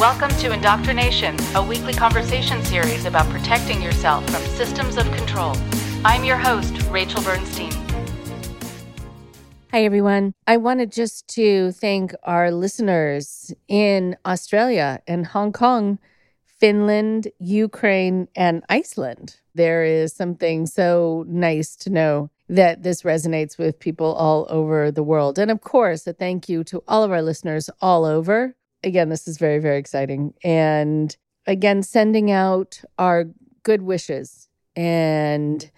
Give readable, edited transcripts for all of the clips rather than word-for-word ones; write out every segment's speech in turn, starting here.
Welcome to Indoctrination, a weekly conversation series about protecting yourself from systems of control. I'm your host, Rachel Bernstein. Hi, everyone. I wanted just to thank our listeners in Australia and Hong Kong, Finland, Ukraine, and Iceland. There is something so nice to know that this resonates with people all over the world. And of course, a thank you to all of our listeners all over. Again, this is very, very exciting. And again, sending out our good wishes and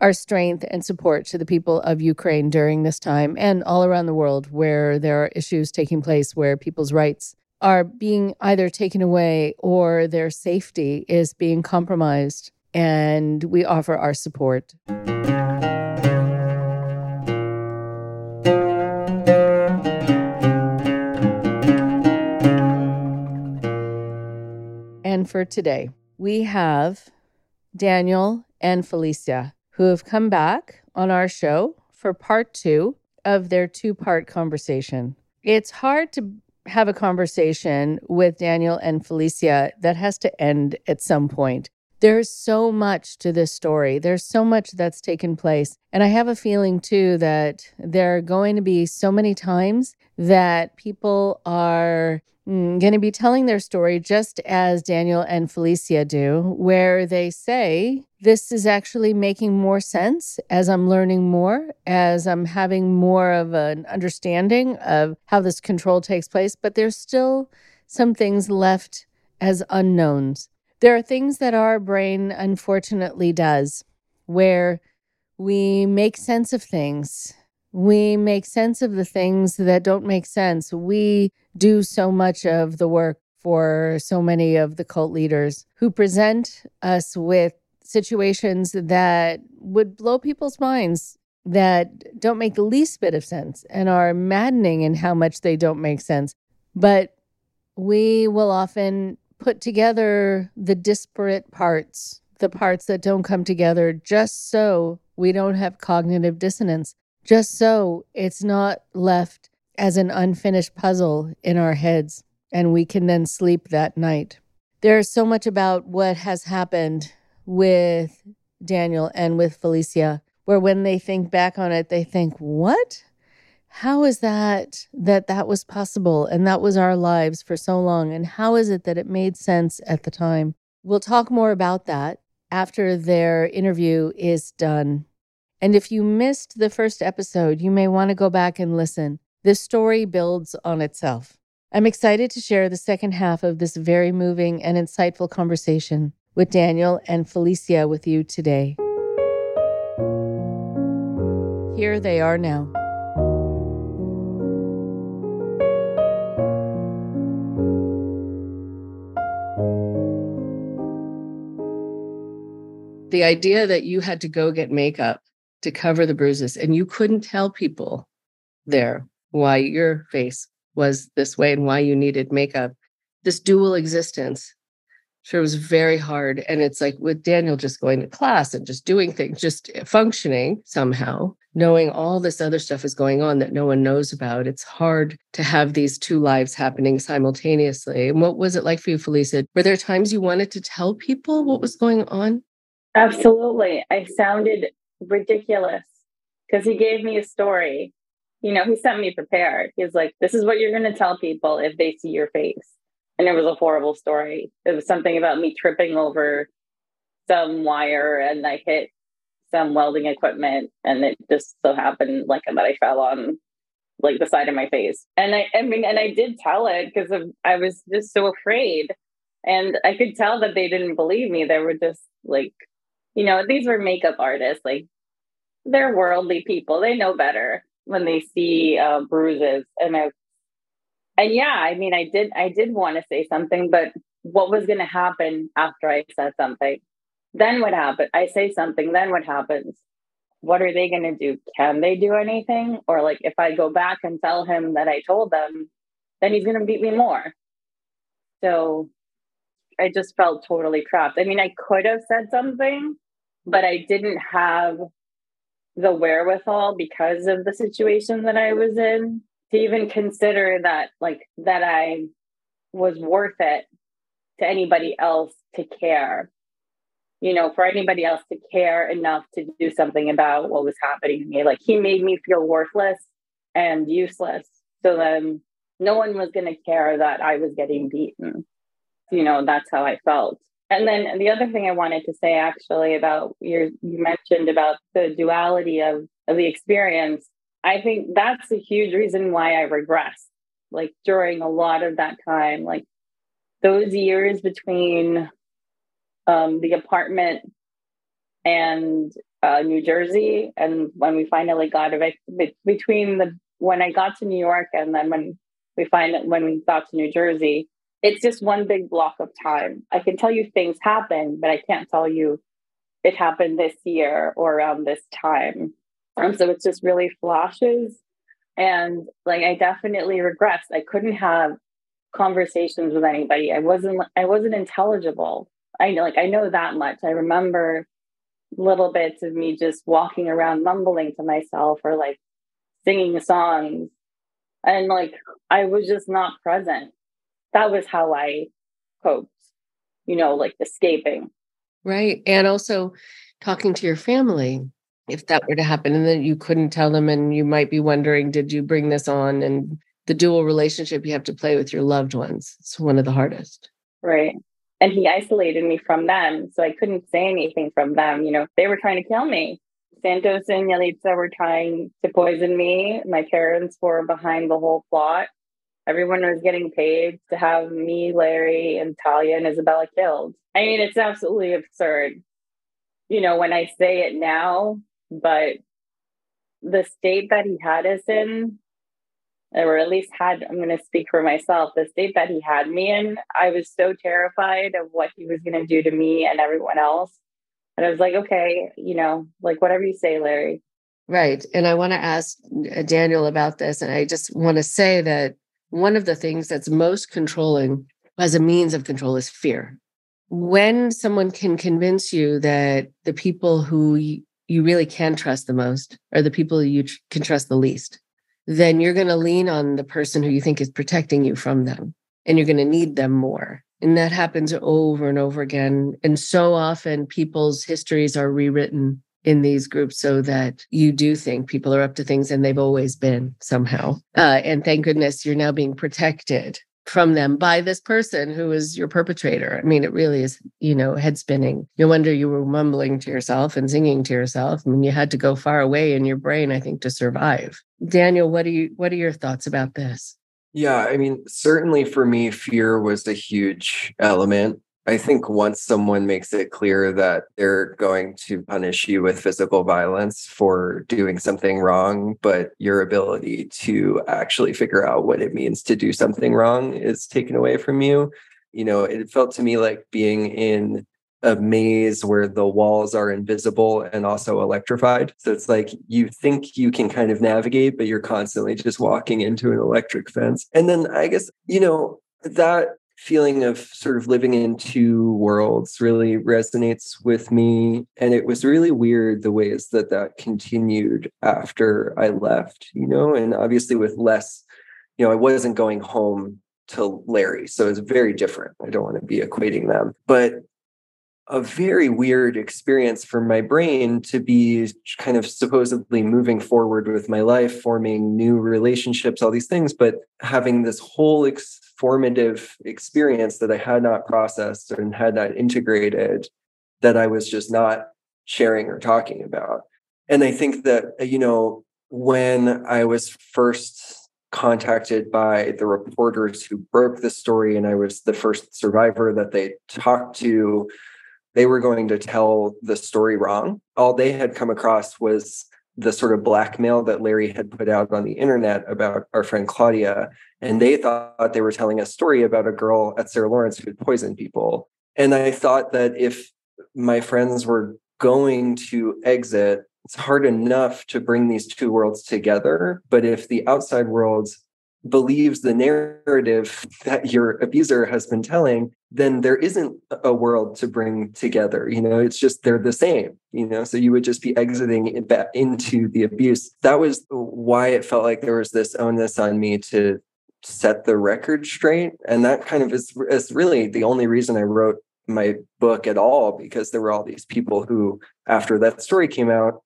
our strength and support to the people of Ukraine during this time and all around the world where there are issues taking place where people's rights are being either taken away or their safety is being compromised. And we offer our support. And for today, we have Daniel and Felicia, who have come back on our show for part two of their two-part conversation. It's hard to have a conversation with Daniel and Felicia that has to end at some point. There's so much to this story. There's so much that's taken place. And I have a feeling, too, that there are going to be so many times that people are going to be telling their story just as Daniel and Felicia do, where they say, this is actually making more sense as I'm learning more, as I'm having more of an understanding of how this control takes place. But there's still some things left as unknowns. There are things that our brain unfortunately does where we make sense of things. We make sense of the things that don't make sense. We do so much of the work for so many of the cult leaders who present us with situations that would blow people's minds, that don't make the least bit of sense and are maddening in how much they don't make sense. But we will often put together the disparate parts, the parts that don't come together, just so we don't have cognitive dissonance, just so it's not left as an unfinished puzzle in our heads, and we can then sleep that night. There's so much about what has happened with Daniel and with Felicia, where when they think back on it, they think, what? How is that was possible and that was our lives for so long? And how is it that it made sense at the time? We'll talk more about that after their interview is done. And if you missed the first episode, you may want to go back and listen. This story builds on itself. I'm excited to share the second half of this very moving and insightful conversation with Daniel and Felicia with you today. Here they are now. The idea that you had to go get makeup to cover the bruises and you couldn't tell people there why your face was this way and why you needed makeup, this dual existence, sure was very hard. And it's like with Daniel just going to class and just doing things, just functioning somehow, knowing all this other stuff is going on that no one knows about. It's hard to have these two lives happening simultaneously. And what was it like for you, Felicia? Were there times you wanted to tell people what was going on? Absolutely. I sounded ridiculous because he gave me a story. You know, he sent me prepared. He was like, this is what you're going to tell people if they see your face. And it was a horrible story. It was something about me tripping over some wire and I hit some welding equipment. And it just so happened like that I fell on like the side of my face. And I did tell it because I was just so afraid. And I could tell that they didn't believe me. They were just like, you know, these were makeup artists, like they're worldly people. They know better when they see bruises. I did want to say something, but what was going to happen after I said something? Then what happened? I say something, then what happens? What are they going to do? Can they do anything? Or like, if I go back and tell him that I told them, then he's going to beat me more. So I just felt totally trapped. I mean, I could have said something, but I didn't have the wherewithal because of the situation that I was in to even consider that, like, that I was worth it to anybody else to care, you know, for anybody else to care enough to do something about what was happening to me. Like, he made me feel worthless and useless. So then no one was going to care that I was getting beaten. You know, that's how I felt. And then the other thing I wanted to say, actually, about you mentioned about the duality of the experience. I think that's a huge reason why I regressed. Like, during a lot of that time, like those years between the apartment and New Jersey, and when we finally got evicted, between when I got to New York and then when we got to New Jersey, it's just one big block of time. I can tell you things happened, but I can't tell you it happened this year or around this time. So it's just really flashes. And like, I definitely regressed. I couldn't have conversations with anybody. I wasn't intelligible. I know that much. I remember little bits of me just walking around mumbling to myself or like singing songs. And like, I was just not present. That was how I coped, you know, like escaping. Right. And also talking to your family, if that were to happen, and then you couldn't tell them, and you might be wondering, did you bring this on? And the dual relationship you have to play with your loved ones. It's one of the hardest. Right. And he isolated me from them. So I couldn't say anything from them. You know, they were trying to kill me. Santos and Yelitsa were trying to poison me. My parents were behind the whole plot. Everyone was getting paid to have me, Larry, and Talia and Isabella killed. I mean, it's absolutely absurd, you know, when I say it now, but the state that he had us in, or at least had, I'm going to speak for myself, the state that he had me in, I was so terrified of what he was going to do to me and everyone else. And I was like, okay, you know, like, whatever you say, Larry. Right. And I want to ask Daniel about this. And I just want to say that one of the things that's most controlling as a means of control is fear. When someone can convince you that the people who you really can trust the most are the people you can trust the least, then you're going to lean on the person who you think is protecting you from them, and you're going to need them more. And that happens over and over again. And so often people's histories are rewritten in these groups so that you do think people are up to things, and they've always been somehow. And thank goodness you're now being protected from them by this person who is your perpetrator. I mean, it really is, you know, head spinning. No wonder you were mumbling to yourself and singing to yourself. I mean, you had to go far away in your brain, I think, to survive. Daniel, what are your thoughts about this? Yeah, I mean, certainly for me, fear was a huge element. I think once someone makes it clear that they're going to punish you with physical violence for doing something wrong, but your ability to actually figure out what it means to do something wrong is taken away from you, you know, it felt to me like being in a maze where the walls are invisible and also electrified. So it's like you think you can kind of navigate, but you're constantly just walking into an electric fence. And then I guess, you know, that feeling of sort of living in two worlds really resonates with me. And it was really weird the ways that that continued after I left, you know, and obviously with less, you know, I wasn't going home to Larry. So it's very different. I don't want to be equating them, but a very weird experience for my brain to be kind of supposedly moving forward with my life, forming new relationships, all these things, but having this whole formative experience that I had not processed and had not integrated, that I was just not sharing or talking about. And I think that, you know, when I was first contacted by the reporters who broke the story, and I was the first survivor that they talked to, they were going to tell the story wrong. All they had come across was the sort of blackmail that Larry had put out on the internet about our friend Claudia. And they thought they were telling a story about a girl at Sarah Lawrence who had poisoned people. And I thought that if my friends were going to exit, it's hard enough to bring these two worlds together. But if the outside world believes the narrative that your abuser has been telling, then there isn't a world to bring together. You know, it's just, they're the same, you know, so you would just be exiting back into the abuse. That was why it felt like there was this onus on me to set the record straight. And that kind of is really the only reason I wrote my book at all, because there were all these people who, after that story came out,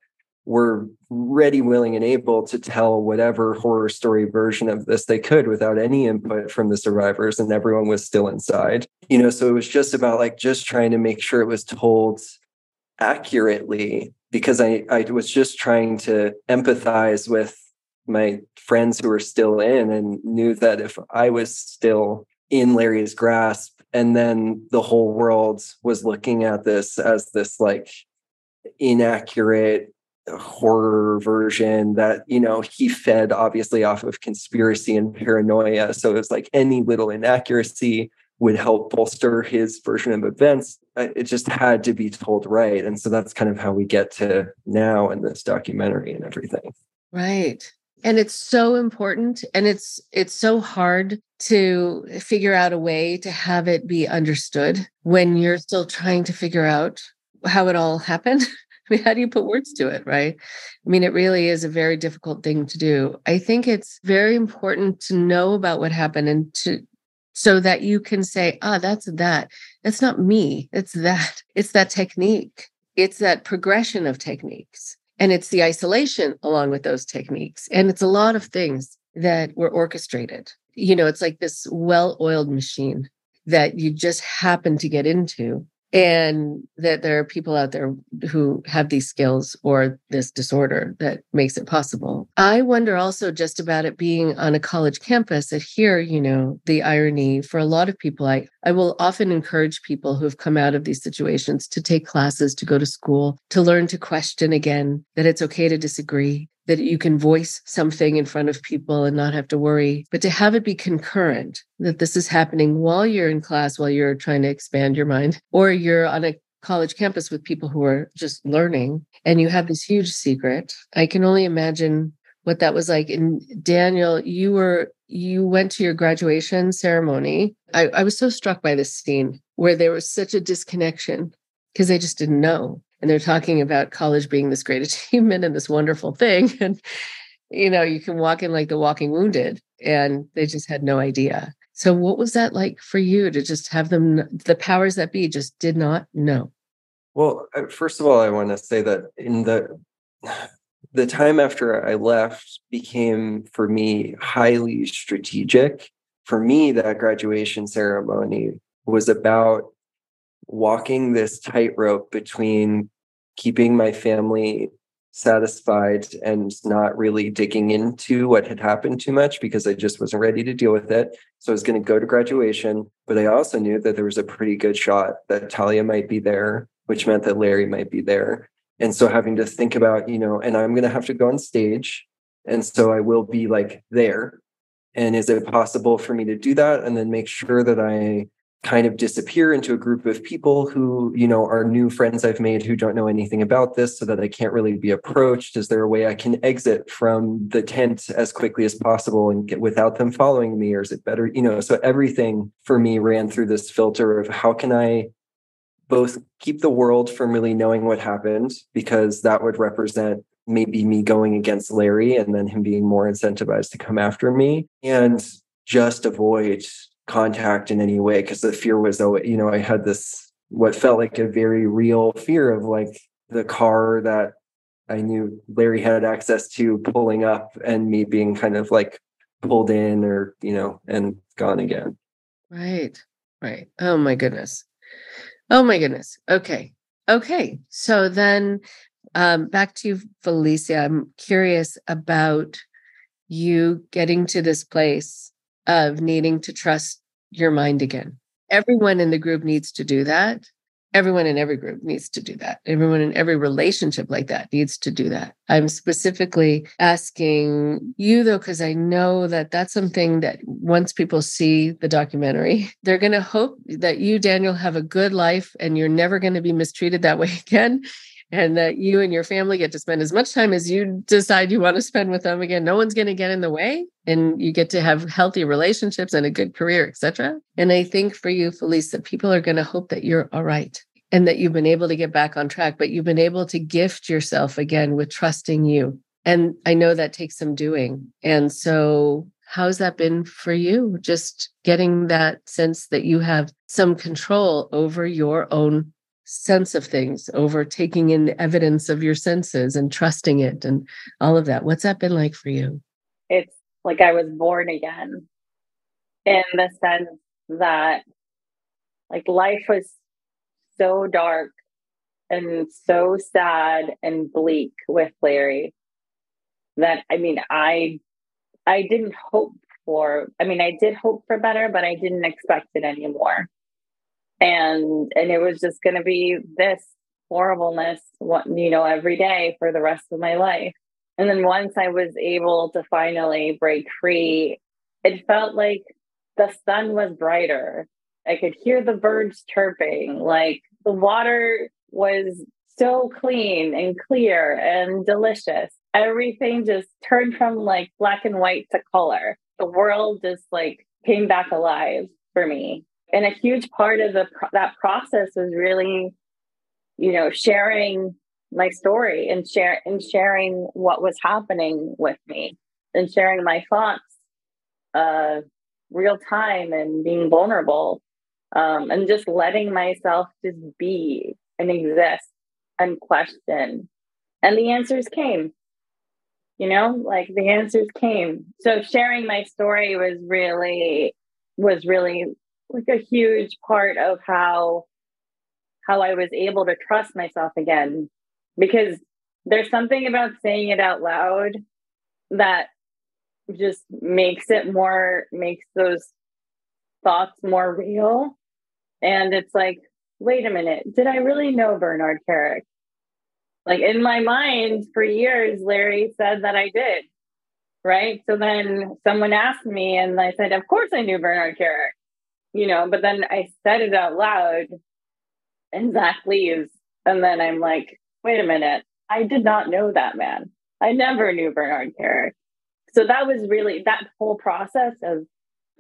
were ready, willing, and able to tell whatever horror story version of this they could without any input from the survivors, and everyone was still inside. You know, so it was just about like just trying to make sure it was told accurately, because I was just trying to empathize with my friends who were still in, and knew that if I was still in Larry's grasp, and then the whole world was looking at this as this like inaccurate horror version that, you know, he fed obviously off of conspiracy and paranoia. So it was like any little inaccuracy would help bolster his version of events. It just had to be told right. And so that's kind of how we get to now in this documentary and everything. Right. And it's so important. And it's so hard to figure out a way to have it be understood when you're still trying to figure out how it all happened. I mean, how do you put words to it, right? I mean, it really is a very difficult thing to do. I think it's very important to know about what happened, and so that you can say, that's that. That's not me. It's that. It's that technique. It's that progression of techniques. And it's the isolation along with those techniques. And it's a lot of things that were orchestrated. You know, it's like this well-oiled machine that you just happen to get into. And that there are people out there who have these skills or this disorder that makes it possible. I wonder also just about it being on a college campus, that here, you know, the irony for a lot of people, I will often encourage people who've come out of these situations to take classes, to go to school, to learn to question again, that it's okay to disagree, that you can voice something in front of people and not have to worry, but to have it be concurrent, that this is happening while you're in class, while you're trying to expand your mind, or you're on a college campus with people who are just learning and you have this huge secret. I can only imagine what that was like. And Daniel, you went to your graduation ceremony. I was so struck by this scene where there was such a disconnection because they just didn't know. And they're talking about college being this great achievement and this wonderful thing. And, you know, you can walk in like the walking wounded, and they just had no idea. So what was that like for you to just have them, the powers that be just did not know? Well, first of all, I want to say that in the time after I left became for me highly strategic. For me, that graduation ceremony was about walking this tightrope between keeping my family satisfied and not really digging into what had happened too much, because I just wasn't ready to deal with it. So I was going to go to graduation, but I also knew that there was a pretty good shot that Talia might be there, which meant that Larry might be there. And so having to think about, you know, and I'm going to have to go on stage. And so I will be like there. And is it possible for me to do that? And then make sure that I kind of disappear into a group of people who, you know, are new friends I've made who don't know anything about this, so that I can't really be approached. Is there a way I can exit from the tent as quickly as possible and get without them following me? Or is it better, you know, so everything for me ran through this filter of how can I both keep the world from really knowing what happened, because that would represent maybe me going against Larry and then him being more incentivized to come after me, and just avoid contact in any way, because the fear was, you know, I had this, what felt like a very real fear of like the car that I knew Larry had access to pulling up and me being kind of like pulled in, or, you know, and gone again. Right. Oh my goodness. Okay. So then back to you, Felicia. I'm curious about you getting to this place of needing to trust your mind again. Everyone in the group needs to do that. Everyone in every group needs to do that. Everyone in every relationship like that needs to do that. I'm specifically asking you, though, because I know that that's something that once people see the documentary, they're going to hope that you, Daniel, have a good life and you're never going to be mistreated that way again. And that you and your family get to spend as much time as you decide you want to spend with them again. No one's going to get in the way, and you get to have healthy relationships and a good career, etc. And I think for you, Felicia, that people are going to hope that you're all right and that you've been able to get back on track, but you've been able to gift yourself again with trusting you. And I know that takes some doing. And so how's that been for you? Just getting that sense that you have some control over your own sense of things, over taking in evidence of your senses and trusting it and all of that. What's that been like for you? It's like I was born again, in the sense that like life was so dark and so sad and bleak with Larry that, I mean, I didn't hope for, I mean, I did hope for better, but I didn't expect it anymore. And it was just going to be this horribleness, you know, every day for the rest of my life. And then once I was able to finally break free, it felt like the sun was brighter. I could hear the birds chirping, like the water was so clean and clear and delicious. Everything just turned from like black and white to color. The world just like came back alive for me. And a huge part of that process was really, you know, sharing my story and sharing what was happening with me and sharing my thoughts real time and being vulnerable and just letting myself just be and exist and question. And the answers came, you know, like the answers came. So sharing my story was really like a huge part of how I was able to trust myself again, because there's something about saying it out loud that just makes those thoughts more real. And it's like, wait a minute, did I really know Bernard Kerik? Like in my mind for years, Larry said that I did, right? So then someone asked me and I said, of course I knew Bernard Kerik, you know, but then I said it out loud and Zach leaves. And then I'm like, wait a minute, I did not know that man. I never knew Bernard Kerik. So that was really that whole process of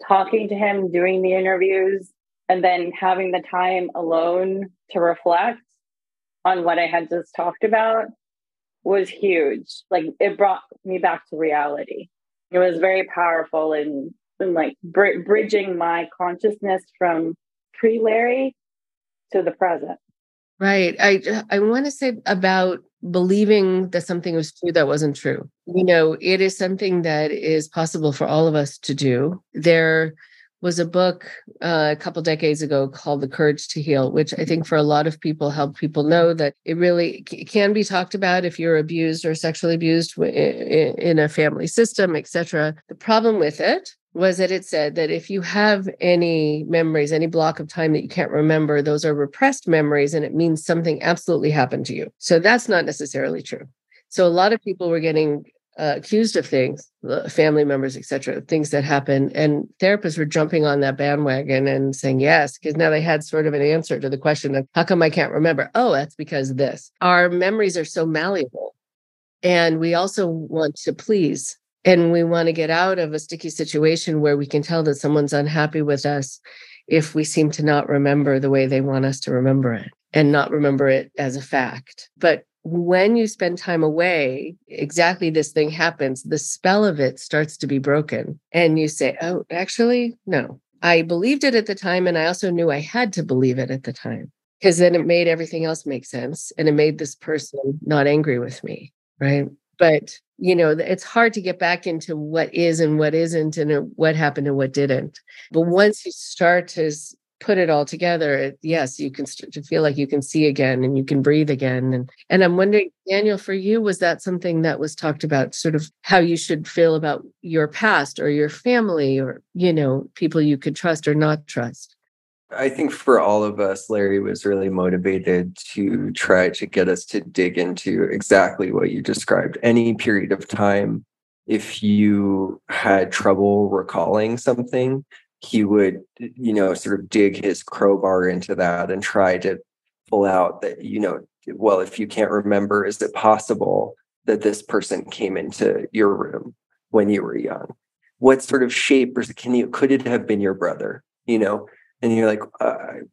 talking to him, doing the interviews, and then having the time alone to reflect on what I had just talked about was huge. Like it brought me back to reality. It was very powerful in like bridging my consciousness from pre-Larry to the present. Right. I want to say about believing that something was true that wasn't true. You know, it is something that is possible for all of us to do. There was a book a couple decades ago called The Courage to Heal, which I think for a lot of people helped people know that it really can be talked about if you're abused or sexually abused in a family system, etc. The problem with it was that it said that if you have any memories, any block of time that you can't remember, those are repressed memories, and it means something absolutely happened to you. So that's not necessarily true. So a lot of people were getting accused of things, family members, et cetera, things that happened. And therapists were jumping on that bandwagon and saying, yes, because now they had sort of an answer to the question of how come I can't remember? Oh, that's because this. Our memories are so malleable. And we also want to please. And we want to get out of a sticky situation where we can tell that someone's unhappy with us if we seem to not remember the way they want us to remember it and not remember it as a fact. But when you spend time away, exactly this thing happens. The spell of it starts to be broken. And you say, oh, actually, no. I believed it at the time, and I also knew I had to believe it at the time, because then it made everything else make sense, and it made this person not angry with me, right? But, you know, it's hard to get back into what is and what isn't and what happened and what didn't. But once you start to put it all together, yes, you can start to feel like you can see again and you can breathe again. And I'm wondering, Daniel, for you, was that something that was talked about, sort of how you should feel about your past or your family or, you know, people you could trust or not trust? I think for all of us, Larry was really motivated to try to get us to dig into exactly what you described. Any period of time, if you had trouble recalling something, he would, you know, sort of dig his crowbar into that and try to pull out that, you know, well, if you can't remember, is it possible that this person came into your room when you were young? What sort of shape, or could it have been your brother, you know? And you're like,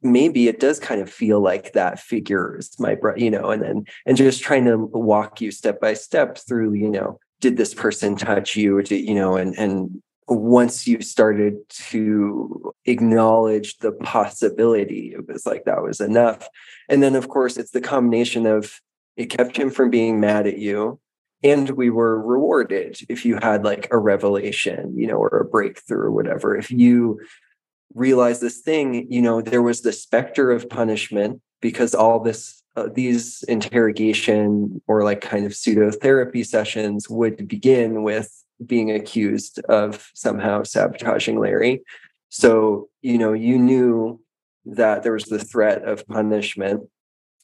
maybe it does kind of feel like that figure is my brother, you know, and just trying to walk you step by step through, you know, did this person touch you, and once you started to acknowledge the possibility, it was like, that was enough. And then, of course, it's the combination of it kept him from being mad at you, and we were rewarded if you had like a revelation, you know, or a breakthrough or whatever. If you realize this thing, you know, there was the specter of punishment because all this, these interrogation or like kind of pseudo therapy sessions would begin with being accused of somehow sabotaging Larry. So, you know, you knew that there was the threat of punishment,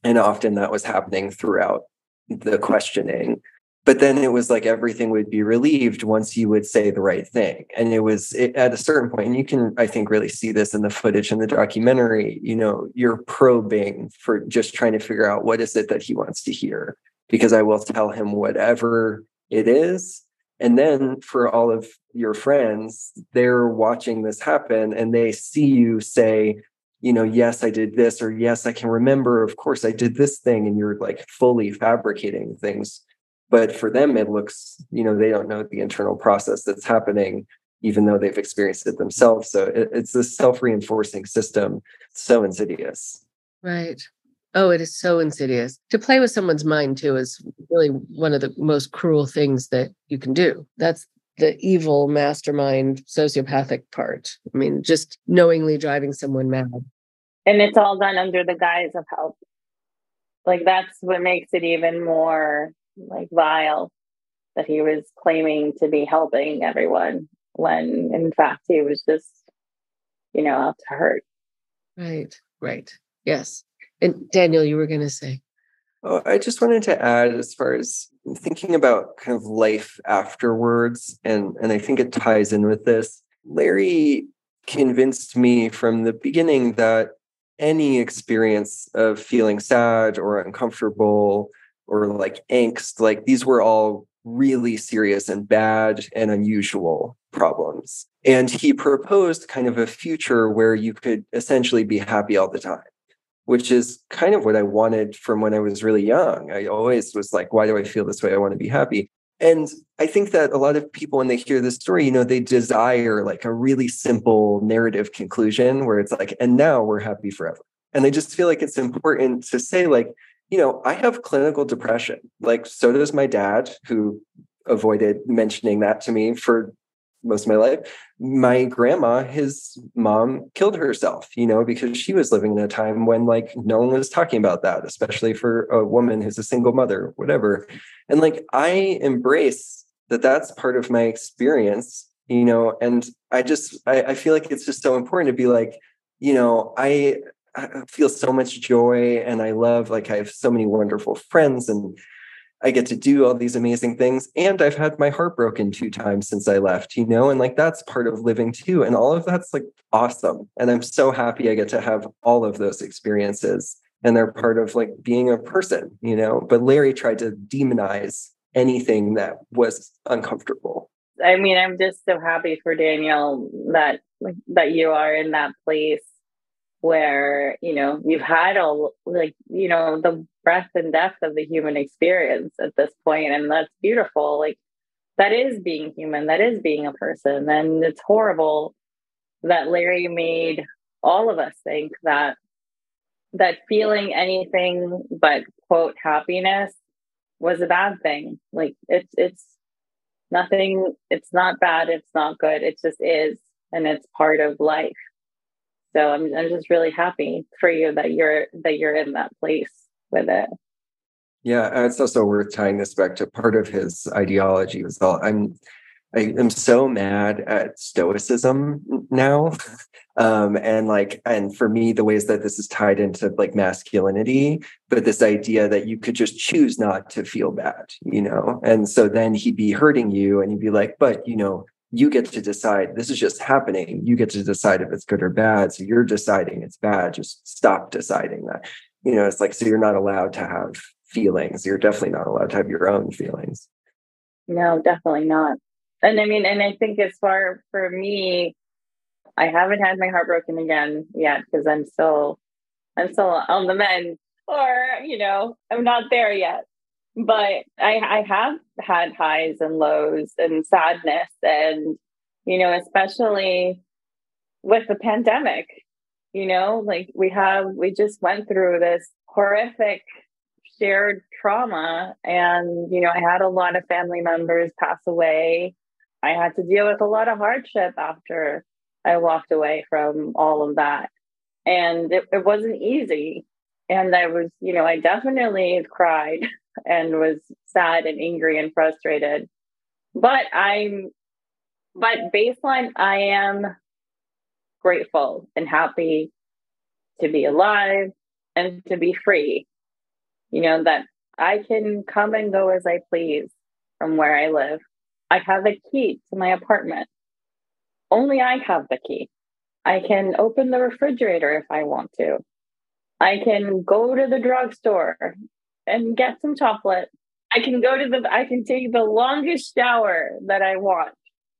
and often that was happening throughout the questioning. But then it was like everything would be relieved once you would say the right thing. And it was at a certain point, and you can, I think, really see this in the footage in the documentary, you know, you're probing for just trying to figure out what is it that he wants to hear, because I will tell him whatever it is. And then for all of your friends, they're watching this happen and they see you say, you know, yes, I did this, or yes, I can remember, of course, I did this thing. And you're like fully fabricating things. But for them, it looks, you know, they don't know the internal process that's happening, even though they've experienced it themselves. So it's this self-reinforcing system. It's so insidious. Right. Oh, it is so insidious. To play with someone's mind, too, is really one of the most cruel things that you can do. That's the evil mastermind sociopathic part. I mean, just knowingly driving someone mad. And it's all done under the guise of help. Like, that's what makes it even more like vile, that he was claiming to be helping everyone when in fact he was just, you know, out to hurt. Right, right. Yes. And Daniel, you were going to say. Oh, I just wanted to add, as far as thinking about kind of life afterwards, and I think it ties in with this, Larry convinced me from the beginning that any experience of feeling sad or uncomfortable or like angst, like these were all really serious and bad and unusual problems. And he proposed kind of a future where you could essentially be happy all the time, which is kind of what I wanted from when I was really young. I always was like, why do I feel this way? I want to be happy. And I think that a lot of people, when they hear this story, you know, they desire like a really simple narrative conclusion where it's like, and now we're happy forever. And I just feel like it's important to say, like, you know, I have clinical depression. Like, so does my dad, who avoided mentioning that to me for most of my life. My grandma, his mom, killed herself, you know, because she was living in a time when like no one was talking about that, especially for a woman who's a single mother, whatever. And like, I embrace that that's part of my experience, you know, and I feel like it's just so important to be like, you know, I feel so much joy, and I love, like, I have so many wonderful friends, and I get to do all these amazing things. And I've had my heart broken 2 times since I left, you know, and like, that's part of living too. And all of that's like awesome. And I'm so happy I get to have all of those experiences, and they're part of like being a person, you know, but Larry tried to demonize anything that was uncomfortable. I mean, I'm just so happy for Daniel that you are in that place where, you know, you've had all, like, you know, the breadth and depth of the human experience at this point. And that's beautiful. Like, that is being human. That is being a person. And it's horrible that Larry made all of us think that feeling anything but, quote, happiness was a bad thing. Like, it's nothing. It's not bad. It's not good. It just is. And it's part of life. So I'm just really happy for you that you're in that place with it. Yeah, it's also worth tying this back to part of his ideology was all I am so mad at stoicism now. And for me, the ways that this is tied into like masculinity, but this idea that you could just choose not to feel bad, you know, and so then he'd be hurting you and he'd be like, but you know, you get to decide. This is just happening. You get to decide if it's good or bad. So you're deciding it's bad. Just stop deciding that. You know, it's like, so you're not allowed to have feelings. You're definitely not allowed to have your own feelings. No, definitely not. And I mean, and I think as far for me, I haven't had my heart broken again yet, because I'm still on the mend, or, you know, I'm not there yet. But I have had highs and lows and sadness and you know, especially with the pandemic, you know, like we just went through this horrific shared trauma. And, you know, I had a lot of family members pass away. I had to deal with a lot of hardship after I walked away from all of that. And it wasn't easy. And I was, you know, I definitely cried and was sad and angry and frustrated. But baseline, I am grateful and happy to be alive and to be free. You know, that I can come and go as I please from where I live. I have a key to my apartment. Only I have the key. I can open the refrigerator if I want to. I can go to the drugstore and get some chocolate. I can take the longest shower that I want.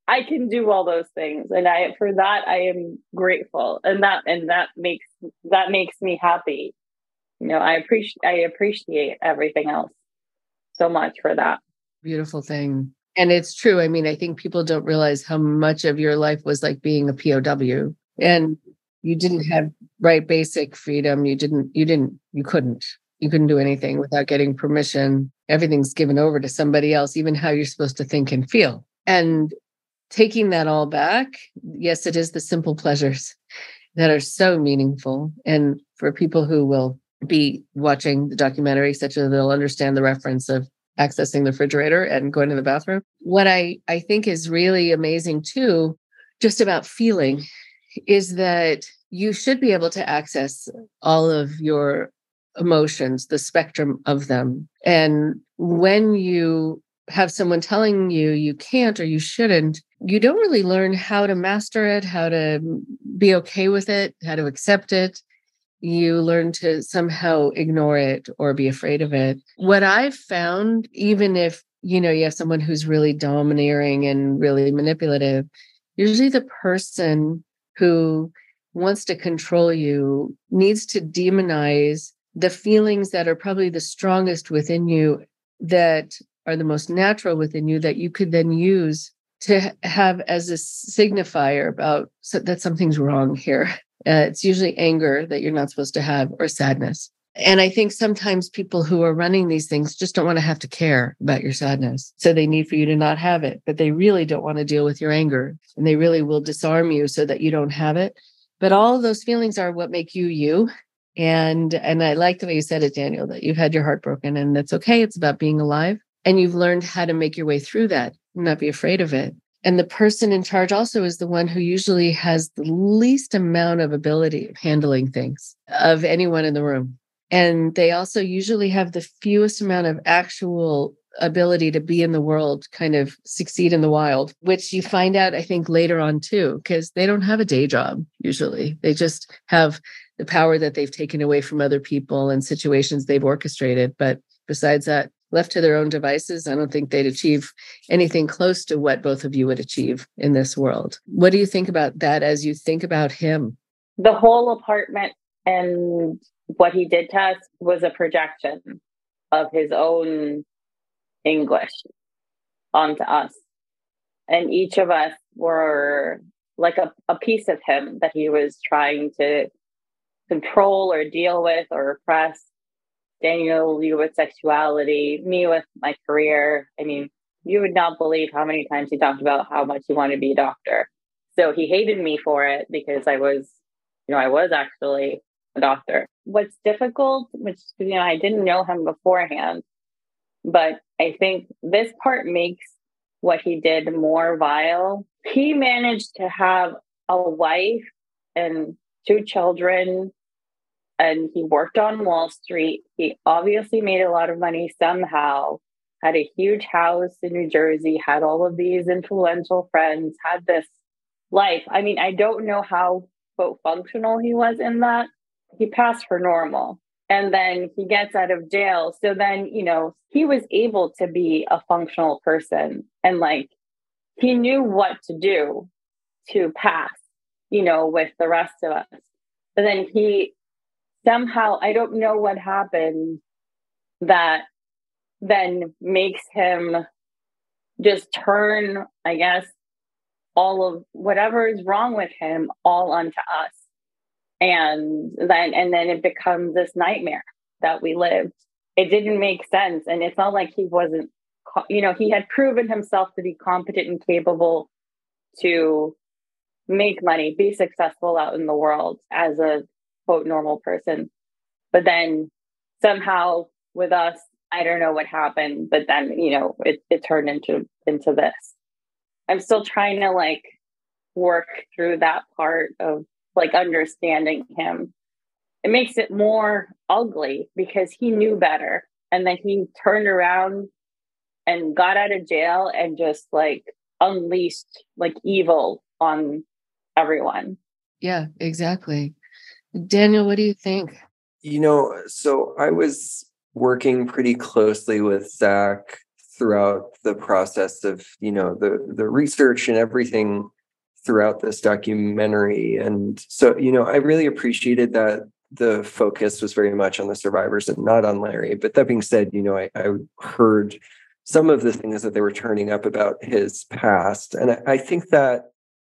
I can do all those things. And for that, I am grateful. And that makes me happy. You know, I appreciate everything else so much for that. Beautiful thing. And it's true. I mean, I think people don't realize how much of your life was like being a POW, and you didn't have basic freedom. You couldn't do anything without getting permission. Everything's given over to somebody else, even how you're supposed to think and feel. And taking that all back, yes, it is the simple pleasures that are so meaningful. And for people who will be watching the documentary, such that they'll understand the reference of accessing the refrigerator and going to the bathroom. What I think is really amazing too, just about feeling, is that you should be able to access all of your emotions, the spectrum of them. And when you have someone telling you you can't or you shouldn't, you don't really learn how to master it, how to be okay with it, how to accept it. You learn to somehow ignore it or be afraid of it. What I've found, even if, you know, you have someone who's really domineering and really manipulative, usually the person who wants to control you needs to demonize the feelings that are probably the strongest within you, that are the most natural within you, that you could then use to have as a signifier about that something's wrong here. It's usually anger that you're not supposed to have, or sadness. And I think sometimes people who are running these things just don't want to have to care about your sadness. So they need for you to not have it, but they really don't want to deal with your anger. And they really will disarm you so that you don't have it. But all of those feelings are what make you, you. And I like the way you said it, Daniel, that you've had your heart broken, and that's okay. It's about being alive. And you've learned how to make your way through that and not be afraid of it. And the person in charge also is the one who usually has the least amount of ability of handling things of anyone in the room. And they also usually have the fewest amount of actual ability to be in the world, kind of succeed in the wild, which you find out, I think, later on too, because they don't have a day job usually. They just have the power that they've taken away from other people and situations they've orchestrated. But besides that, left to their own devices, I don't think they'd achieve anything close to what both of you would achieve in this world. What do you think about that as you think about him? The whole apartment and what he did to us was a projection of his own anguish onto us. And each of us were like a piece of him that he was trying to control or deal with or repress. Daniel, you with sexuality, me with my career. I mean, you would not believe how many times he talked about how much he wanted to be a doctor. So he hated me for it because I was actually a doctor. What's difficult, which, you know, I didn't know him beforehand, but I think this part makes what he did more vile. He managed to have a wife and 2 children. And he worked on Wall Street. He obviously made a lot of money somehow, had a huge house in New Jersey, had all of these influential friends, had this life. I mean, I don't know how functional he was in that. He passed for normal. And then he gets out of jail. So then, you know, he was able to be a functional person. And like, he knew what to do to pass, you know, with the rest of us. But then he... somehow, I don't know what happened that then makes him just turn, I guess, all of whatever is wrong with him all onto us. And then it becomes this nightmare that we lived. It didn't make sense. And it's not like he wasn't, you know, he had proven himself to be competent and capable to make money, be successful out in the world as a quote normal person. But then somehow with us, I don't know what happened, but then, you know, it turned into this. I'm still trying to like work through that part of like understanding him. It makes it more ugly because he knew better. And then he turned around and got out of jail and just like unleashed like evil on everyone. Yeah, exactly. Daniel, what do you think? You know, so I was working pretty closely with Zach throughout the process of, you know, the research and everything throughout this documentary. And so, you know, I really appreciated that the focus was very much on the survivors and not on Larry. But that being said, you know, I heard some of the things that they were turning up about his past. And I think that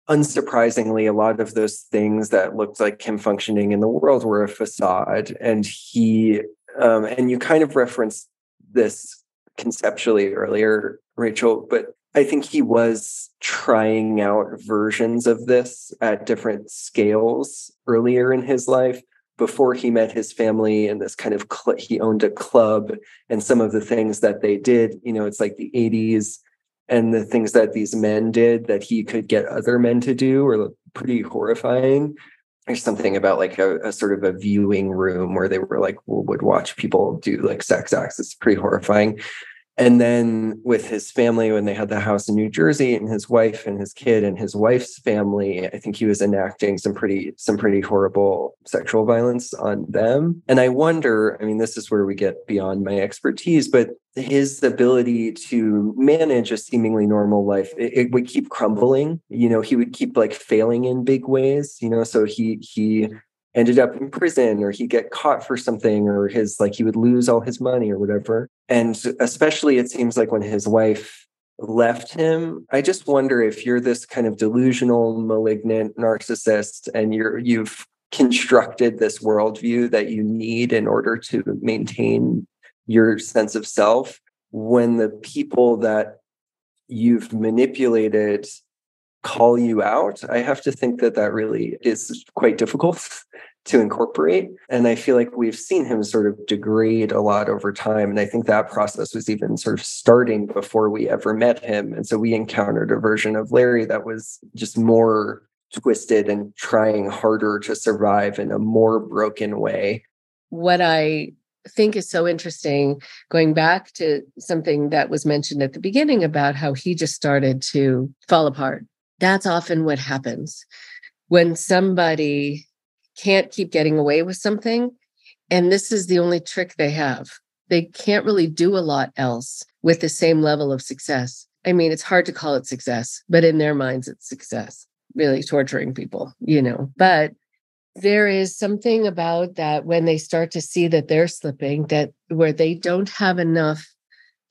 unsurprisingly, a lot of those things that looked like him functioning in the world were a facade. And he, and you kind of referenced this conceptually earlier, Rachel, but I think he was trying out versions of this at different scales earlier in his life before he met his family and this kind of, he owned a club and some of the things that they did, you know, it's like the 80s and the things that these men did that he could get other men to do were pretty horrifying. There's something about like a sort of a viewing room where they were like, would watch people do like sex acts. It's pretty horrifying. And then with his family, when they had the house in New Jersey and his wife and his kid and his wife's family, I think he was enacting some pretty horrible sexual violence on them. And I wonder, I mean, this is where we get beyond my expertise, but his ability to manage a seemingly normal life, it would keep crumbling. You know, he would keep like failing in big ways, you know, so he ended up in prison or he'd get caught for something or his like he would lose all his money or whatever. And especially it seems like when his wife left him, I just wonder if you're this kind of delusional, malignant narcissist and you've constructed this worldview that you need in order to maintain your sense of self, when the people that you've manipulated call you out, I have to think that really is quite difficult to incorporate. And I feel like we've seen him sort of degrade a lot over time. And I think that process was even sort of starting before we ever met him. And so we encountered a version of Larry that was just more twisted and trying harder to survive in a more broken way. What I think is so interesting, going back to something that was mentioned at the beginning about how he just started to fall apart. That's often what happens when somebody can't keep getting away with something. And this is the only trick they have. They can't really do a lot else with the same level of success. I mean, it's hard to call it success, but in their minds, it's success, really torturing people, you know. But there is something about that when they start to see that they're slipping, that where they don't have enough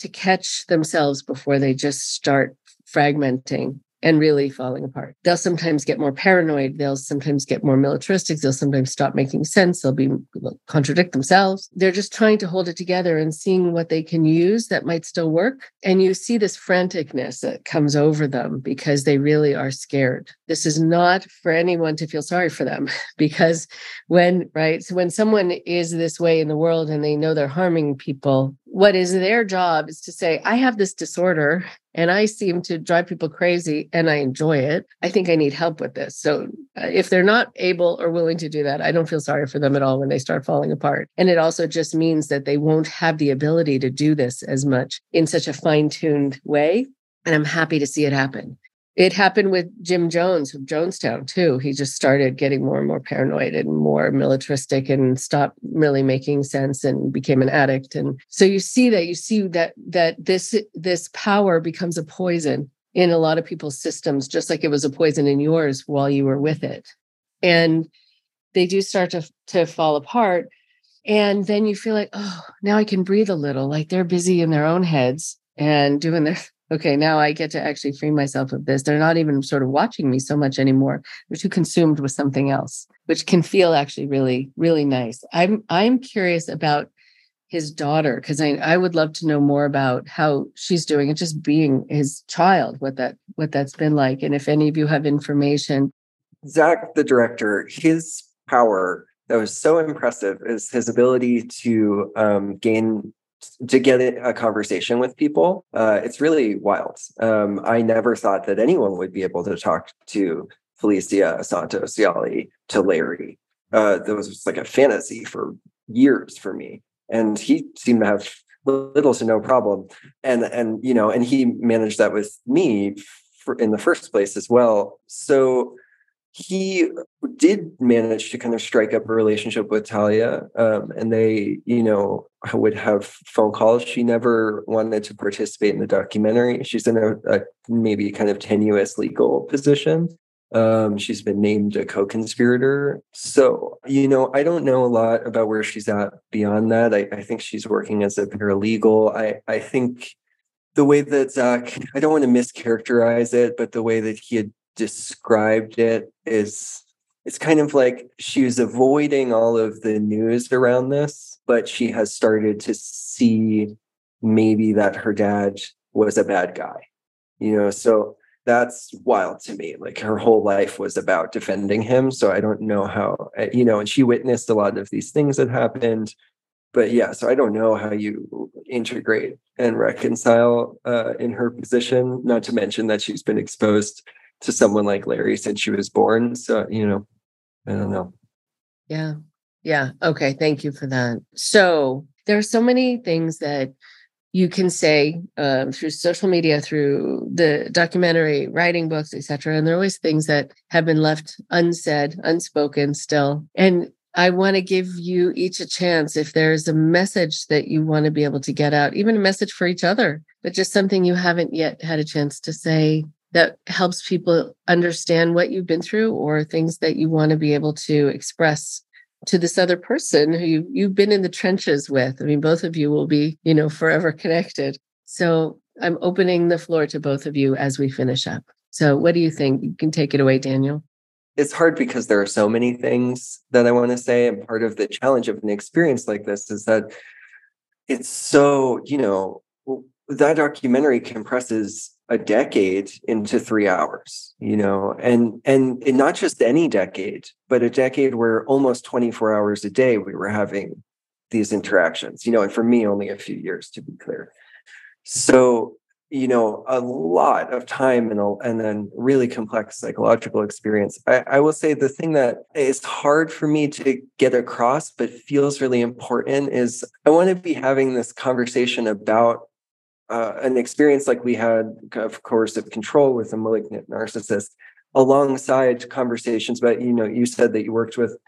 to catch themselves before they just start fragmenting and really falling apart. They'll sometimes get more paranoid. They'll sometimes get more militaristic. They'll sometimes stop making sense. They'll contradict themselves. They're just trying to hold it together and seeing what they can use that might still work. And you see this franticness that comes over them because they really are scared. This is not for anyone to feel sorry for them because when someone is this way in the world and they know they're harming people, what is their job is to say, I have this disorder and I seem to drive people crazy and I enjoy it. I think I need help with this. So if they're not able or willing to do that, I don't feel sorry for them at all when they start falling apart. And it also just means that they won't have the ability to do this as much in such a fine-tuned way. And I'm happy to see it happen. It happened with Jim Jones from Jonestown too. He just started getting more and more paranoid and more militaristic and stopped really making sense and became an addict. And so you see that this power becomes a poison in a lot of people's systems, just like it was a poison in yours while you were with it. And they do start to fall apart. And then you feel like, oh, now I can breathe a little, like they're busy in their own heads and doing their okay, now I get to actually free myself of this. They're not even sort of watching me so much anymore. They're too consumed with something else, which can feel actually really, really nice. I'm curious about his daughter, because I would love to know more about how she's doing and just being his child, what that's been like. And if any of you have information. Zach, the director, his power that was so impressive is his ability to get a conversation with people. It's really wild. I never thought that anyone would be able to talk to Felicia, Santos, Yali, to Larry. That was just like a fantasy for years for me. And he seemed to have little to no problem. And he managed that with me in the first place as well. So he did manage to kind of strike up a relationship with Talia, and they, would have phone calls. She never wanted to participate in the documentary. She's in a maybe kind of tenuous legal position. She's been named a co-conspirator. So, I don't know a lot about where she's at beyond that. I think she's working as a paralegal. I think the way that Zach, I don't want to mischaracterize it, but the way that he had described it is, it's kind of like she was avoiding all of the news around this, but she has started to see maybe that her dad was a bad guy, so that's wild to me. Like, her whole life was about defending him. So I don't know how, and she witnessed a lot of these things that happened, but yeah, so I don't know how you integrate and reconcile in her position, not to mention that she's been exposed to someone like Larry since she was born. So, I don't know. Yeah. Yeah. Okay. Thank you for that. So there are so many things that you can say through social media, through the documentary, writing books, et cetera. And there are always things that have been left unsaid, unspoken still. And I want to give you each a chance, if there's a message that you want to be able to get out, even a message for each other, but just something you haven't yet had a chance to say, that helps people understand what you've been through, or things that you want to be able to express to this other person who you've been in the trenches with. I mean, both of you will be, forever connected. So I'm opening the floor to both of you as we finish up. So what do you think? You can take it away, Daniel. It's hard because there are so many things that I want to say. And part of the challenge of an experience like this is that it's so, that documentary compresses a decade into 3 hours, and not just any decade, but a decade where almost 24 hours a day we were having these interactions, and for me, only a few years, to be clear. So, a lot of time and then really complex psychological experience. I will say the thing that is hard for me to get across, but feels really important, is I want to be having this conversation about an experience like we had of coercive control with a malignant narcissist, alongside conversations about, you said that you worked with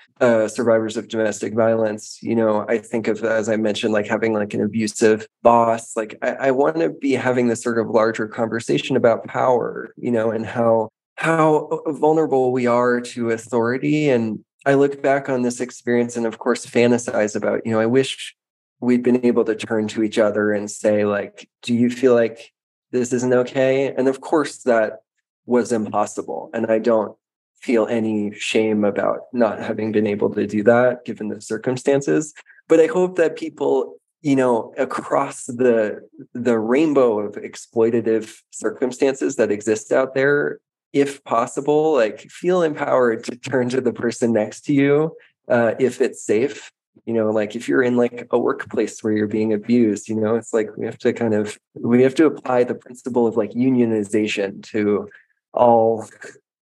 survivors of domestic violence. I think of, as I mentioned, like having like an abusive boss. Like I want to be having this sort of larger conversation about power, and how vulnerable we are to authority. And I look back on this experience and of course fantasize about, I wish we'd been able to turn to each other and say, like, do you feel like this isn't okay? And of course that was impossible. And I don't feel any shame about not having been able to do that given the circumstances. But I hope that people, across the rainbow of exploitative circumstances that exist out there, if possible, like feel empowered to turn to the person next to you if it's safe. Like if you're in like a workplace where you're being abused, it's like we have to apply the principle of like unionization to all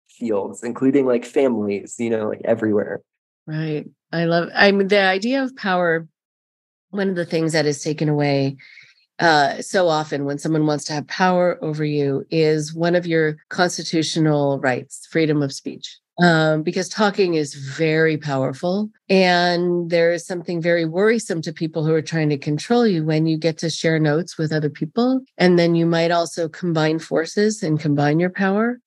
fields, including like families, like everywhere. Right. The idea of power. One of the things that is taken away so often when someone wants to have power over you is one of your constitutional rights, freedom of speech. Because talking is very powerful, and there is something very worrisome to people who are trying to control you when you get to share notes with other people. And then you might also combine forces and combine your power,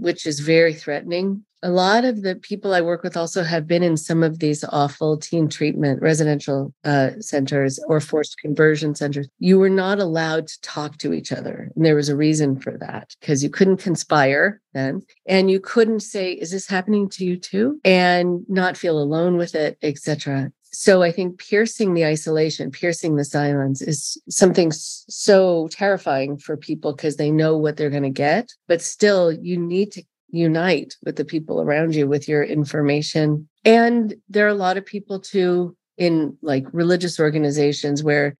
which is very threatening. a lot of the people I work with also have been in some of these awful teen treatment residential centers or forced conversion centers. You were not allowed to talk to each other. And there was a reason for that, because you couldn't conspire then. And you couldn't say, is this happening to you too? And not feel alone with it, et cetera. So I think piercing the isolation, piercing the silence is something so terrifying for people because they know what they're going to get. But still, you need to unite with the people around you with your information. And there are a lot of people too in like religious organizations where,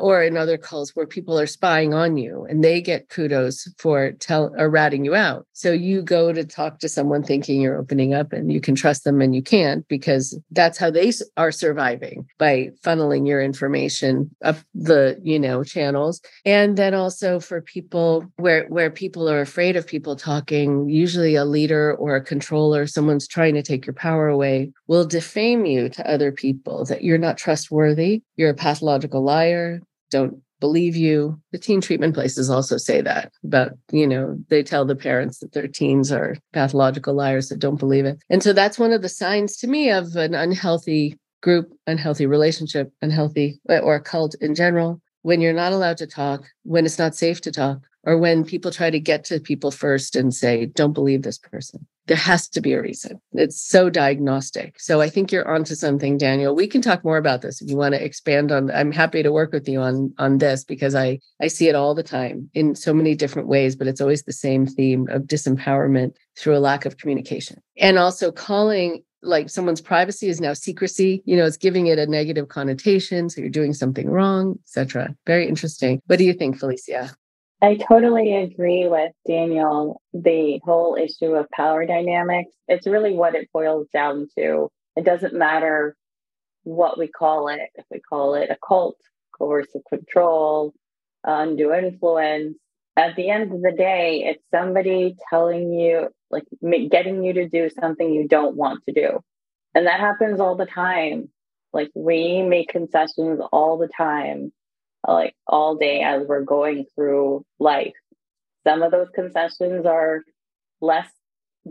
or in other cults where people are spying on you and they get kudos for ratting you out. So you go to talk to someone thinking you're opening up and you can trust them and you can't, because that's how they are surviving, by funneling your information up the, channels. And then also for people where people are afraid of people talking, usually a leader or a controller, someone's trying to take your power away, will defame you to other people, that you're not trustworthy, you're a pathological liar, don't believe you. The teen treatment places also say that about, they tell the parents that their teens are pathological liars that don't believe it. And so that's one of the signs to me of an unhealthy group, unhealthy relationship, unhealthy or a cult in general, when you're not allowed to talk, when it's not safe to talk, or when people try to get to people first and say, don't believe this person. There has to be a reason. It's so diagnostic. So I think you're onto something, Daniel. We can talk more about this if you want to expand on. I'm happy to work with you on this, because I see it all the time in so many different ways, but it's always the same theme of disempowerment through a lack of communication. And also calling, like, someone's privacy is now secrecy, it's giving it a negative connotation. So you're doing something wrong, et cetera. Very interesting. What do you think, Felicia? I totally agree with Daniel. The whole issue of power dynamics, it's really what it boils down to. It doesn't matter what we call it. If we call it a cult, coercive control, undue influence, at the end of the day, it's somebody telling you, like, getting you to do something you don't want to do. And that happens all the time. Like, we make concessions all the time, like all day as we're going through life. Some of those concessions are less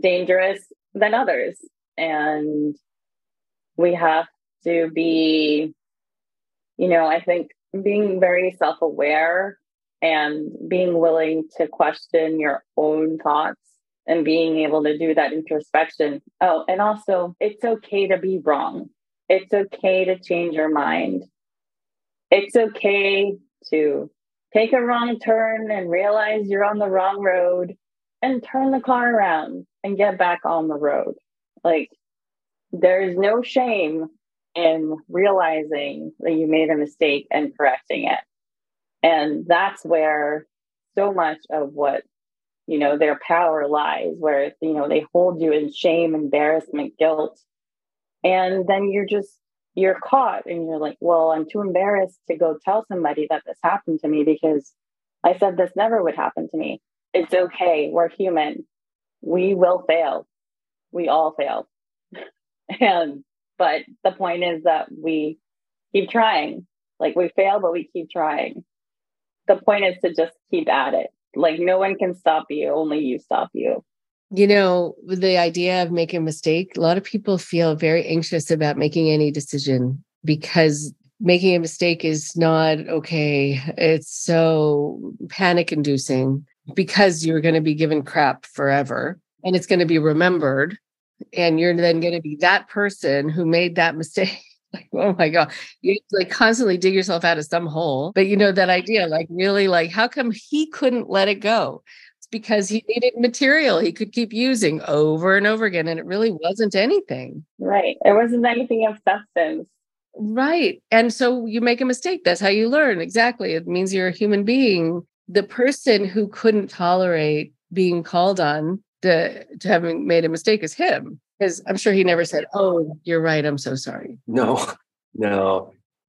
dangerous than others. And we have to be, I think being very self-aware and being willing to question your own thoughts and being able to do that introspection. Oh, and also it's okay to be wrong. It's okay to change your mind. It's okay to take a wrong turn and realize you're on the wrong road and turn the car around and get back on the road. Like, there is no shame in realizing that you made a mistake and correcting it. And that's where so much of what, their power lies, where, they hold you in shame, embarrassment, guilt. And then you're caught and you're like, well, I'm too embarrassed to go tell somebody that this happened to me because I said this never would happen to me. It's okay. We're human. We will fail. We all fail. But the point is that we keep trying. Like, we fail, but we keep trying. The point is to just keep at it. Like, no one can stop you. Only you stop you. The idea of making a mistake, a lot of people feel very anxious about making any decision because making a mistake is not okay. It's so panic inducing because you're going to be given crap forever and it's going to be remembered. And you're then going to be that person who made that mistake. Like, oh my God, you constantly dig yourself out of some hole. But that idea, how come he couldn't let it go? Because he needed material he could keep using over and over again. And it really wasn't anything. Right. It wasn't anything of substance. Right. And so you make a mistake. That's how you learn. Exactly. It means you're a human being. The person who couldn't tolerate being called on to having made a mistake is him. Because I'm sure he never said, oh, you're right, I'm so sorry. No.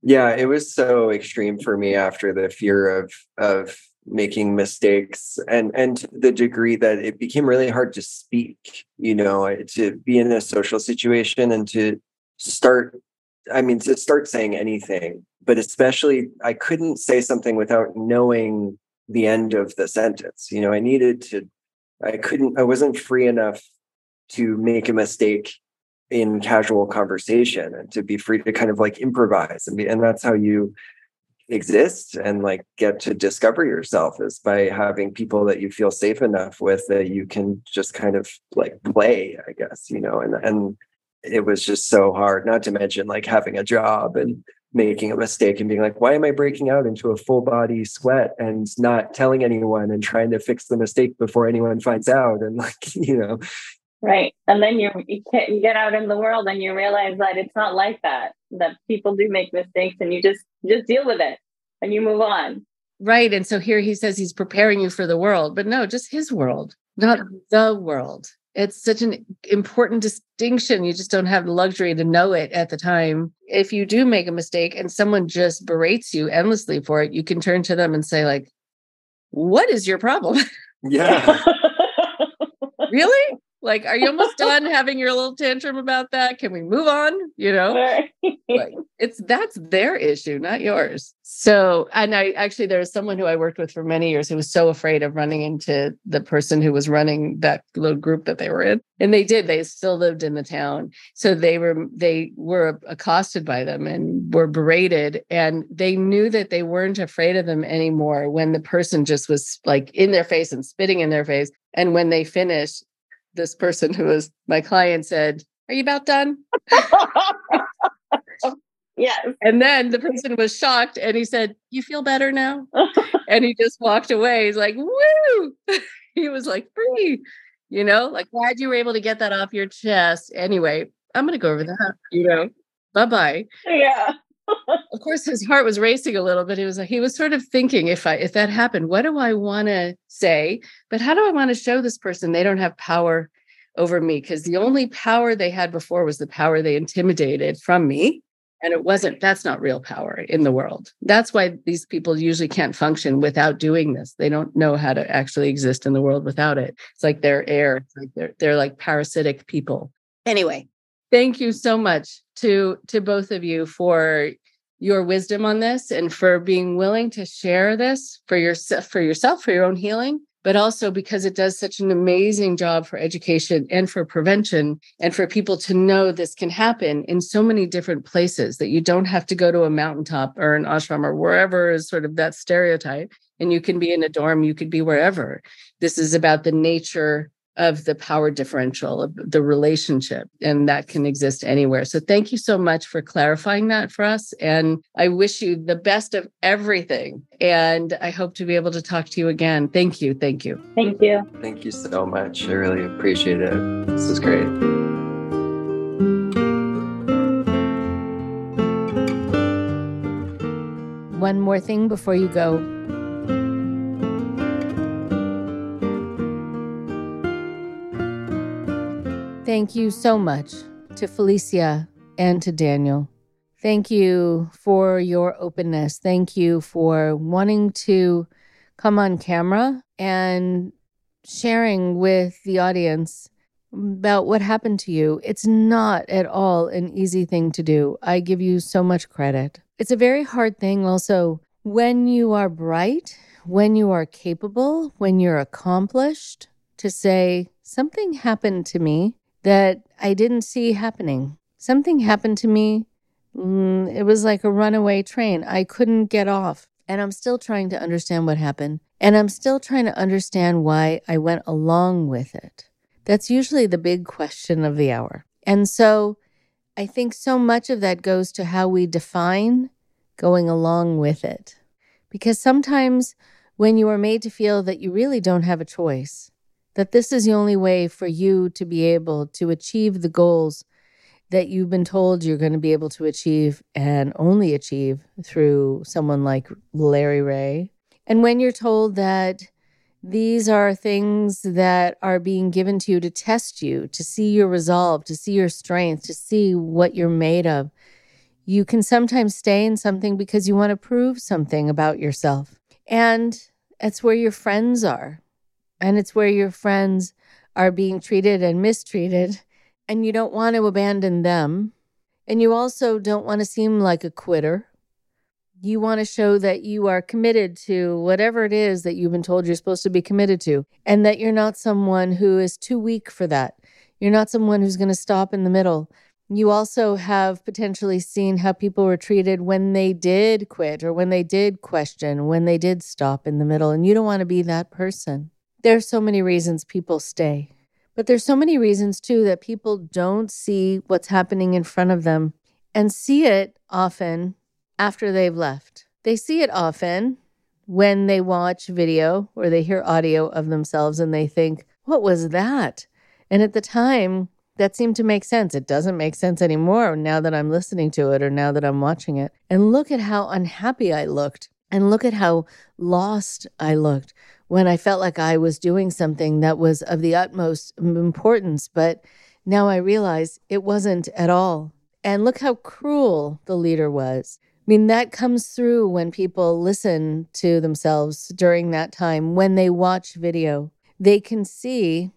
Yeah, it was so extreme for me after the fear of making mistakes and to the degree that it became really hard to speak, to be in a social situation and to start saying anything, but especially I couldn't say something without knowing the end of the sentence. I wasn't free enough to make a mistake in casual conversation and to be free to kind of like improvise and that's how you exist and like get to discover yourself, is by having people that you feel safe enough with that you can just kind of like play, I guess, you know, and it was just so hard, not to mention like having a job and making a mistake and being like, why am I breaking out into a full body sweat and not telling anyone and trying to fix the mistake before anyone finds out? And like, you know. Right. And then you get out in the world and you realize that it's not like that people do make mistakes, and you just deal with it and you move on. Right. And so here he says he's preparing you for the world, but no, just his world, not the world. It's such an important distinction. You just don't have the luxury to know it at the time. If you do make a mistake and someone just berates you endlessly for it, you can turn to them and say like, what is your problem? Yeah. Really? Like, are you almost done having your little tantrum about that? Can we move on? You know, like, that's their issue, not yours. So, and I actually, there was someone who I worked with for many years who was so afraid of running into the person who was running that little group that they were in. And they did, they still lived in the town. So they were accosted by them and were berated, and they knew that they weren't afraid of them anymore when the person just was like in their face and spitting in their face. And when they finished, this person who was my client said, are you about done? Yeah. And then the person was shocked and he said, you feel better now? And he just walked away. He's like, woo! He was like, free, you know, like, glad you were able to get that off your chest. Anyway, I'm going to go over that, you know, bye-bye. Yeah. Of course, his heart was racing a little bit. He was sort of thinking, if that happened, what do I want to say? But how do I want to show this person they don't have power over me? Because the only power they had before was the power they intimidated from me. And that's not real power in the world. That's why these people usually can't function without doing this. They don't know how to actually exist in the world without it. It's like their air. It's like they're like parasitic people. Anyway. Thank you so much to both of you for your wisdom on this and for being willing to share this for yourself, for your own healing, but also because it does such an amazing job for education and for prevention and for people to know this can happen in so many different places, that you don't have to go to a mountaintop or an ashram or wherever is sort of that stereotype. And you can be in a dorm, you could be wherever. This is about the nature of the power differential, of the relationship, and that can exist anywhere. So thank you so much for clarifying that for us. And I wish you the best of everything. And I hope to be able to talk to you again. Thank you. Thank you. Thank you. Thank you so much. I really appreciate it. This is great. One more thing before you go. Thank you so much to Felicia and to Daniel. Thank you for your openness. Thank you for wanting to come on camera and sharing with the audience about what happened to you. It's not at all an easy thing to do. I give you so much credit. It's a very hard thing also. When you are bright, when you are capable, when you're accomplished, to say, something happened to me that I didn't see happening. Something happened to me. It was like a runaway train. I couldn't get off. And I'm still trying to understand what happened. And I'm still trying to understand why I went along with it. That's usually the big question of the hour. And so I think so much of that goes to how we define going along with it. Because sometimes when you are made to feel that you really don't have a choice, that this is the only way for you to be able to achieve the goals that you've been told you're going to be able to achieve and only achieve through someone like Larry Ray. And when you're told that these are things that are being given to you to test you, to see your resolve, to see your strength, to see what you're made of, you can sometimes stay in something because you want to prove something about yourself. And that's where your friends are. And it's where your friends are being treated and mistreated, and you don't want to abandon them. And you also don't want to seem like a quitter. You want to show that you are committed to whatever it is that you've been told you're supposed to be committed to, and that you're not someone who is too weak for that. You're not someone who's going to stop in the middle. You also have potentially seen how people were treated when they did quit or when they did question, when they did stop in the middle, and you don't want to be that person. There are so many reasons people stay, but there's so many reasons too that people don't see what's happening in front of them and see it often after they've left. They see it often when they watch video or they hear audio of themselves and they think, what was that? And at the time, that seemed to make sense. It doesn't make sense anymore now that I'm listening to it or now that I'm watching it. And look at how unhappy I looked. And look at how lost I looked when I felt like I was doing something that was of the utmost importance. But now I realize it wasn't at all. And look how cruel the leader was. I mean, that comes through when people listen to themselves during that time. When they watch video, they can see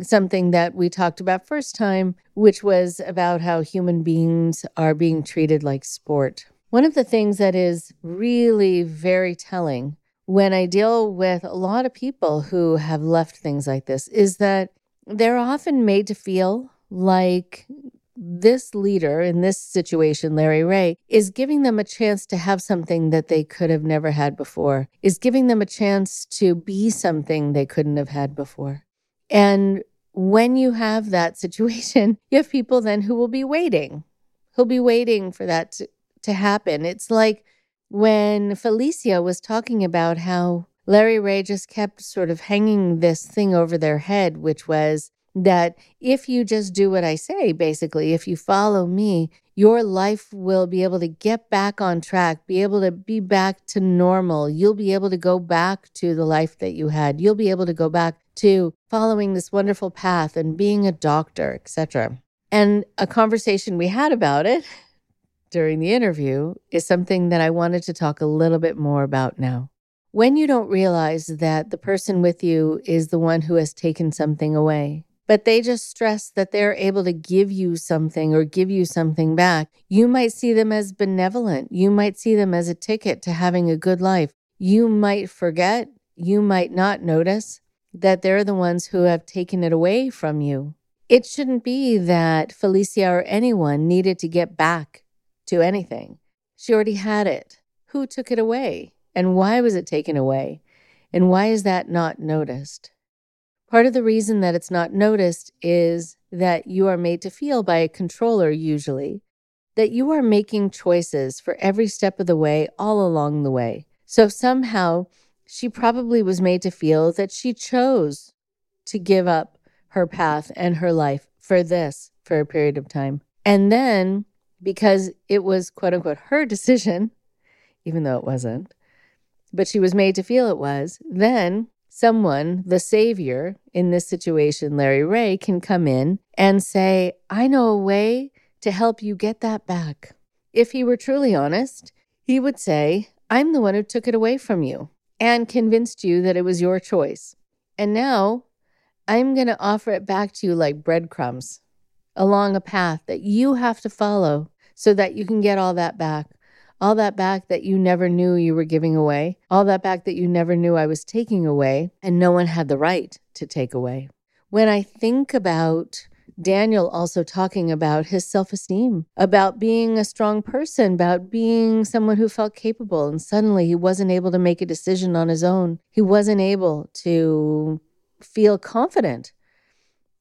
something that we talked about first time, which was about how human beings are being treated like sport. One of the things that is really very telling when I deal with a lot of people who have left things like this is that they're often made to feel like this leader in this situation, Larry Ray, is giving them a chance to have something that they could have never had before, is giving them a chance to be something they couldn't have had before. And when you have that situation, you have people then who will be waiting. Who'll be waiting for that to happen. It's like when Felicia was talking about how Larry Ray just kept sort of hanging this thing over their head, which was that if you just do what I say, basically, if you follow me, your life will be able to get back on track, be able to be back to normal. You'll be able to go back to the life that you had. You'll be able to go back to following this wonderful path and being a doctor, etc. And a conversation we had about it during the interview is something that I wanted to talk a little bit more about now. When you don't realize that the person with you is the one who has taken something away, but they just stress that they're able to give you something or give you something back, you might see them as benevolent. You might see them as a ticket to having a good life. You might forget, you might not notice that they're the ones who have taken it away from you. It shouldn't be that Felicia or anyone needed to get back to anything. She already had it. Who took it away? And why was it taken away? And why is that not noticed? Part of the reason that it's not noticed is that you are made to feel by a controller, usually, that you are making choices for every step of the way, all along the way. So somehow, she probably was made to feel that she chose to give up her path and her life for this for a period of time. And then, because it was, quote unquote, her decision, even though it wasn't, but she was made to feel it was, then someone, the savior in this situation, Larry Ray, can come in and say, I know a way to help you get that back. If he were truly honest, he would say, I'm the one who took it away from you and convinced you that it was your choice. And now I'm going to offer it back to you like breadcrumbs along a path that you have to follow so that you can get all that back that you never knew you were giving away, all that back that you never knew I was taking away, and no one had the right to take away. When I think about Daniel also talking about his self-esteem, about being a strong person, about being someone who felt capable. And suddenly he wasn't able to make a decision on his own. He wasn't able to feel confident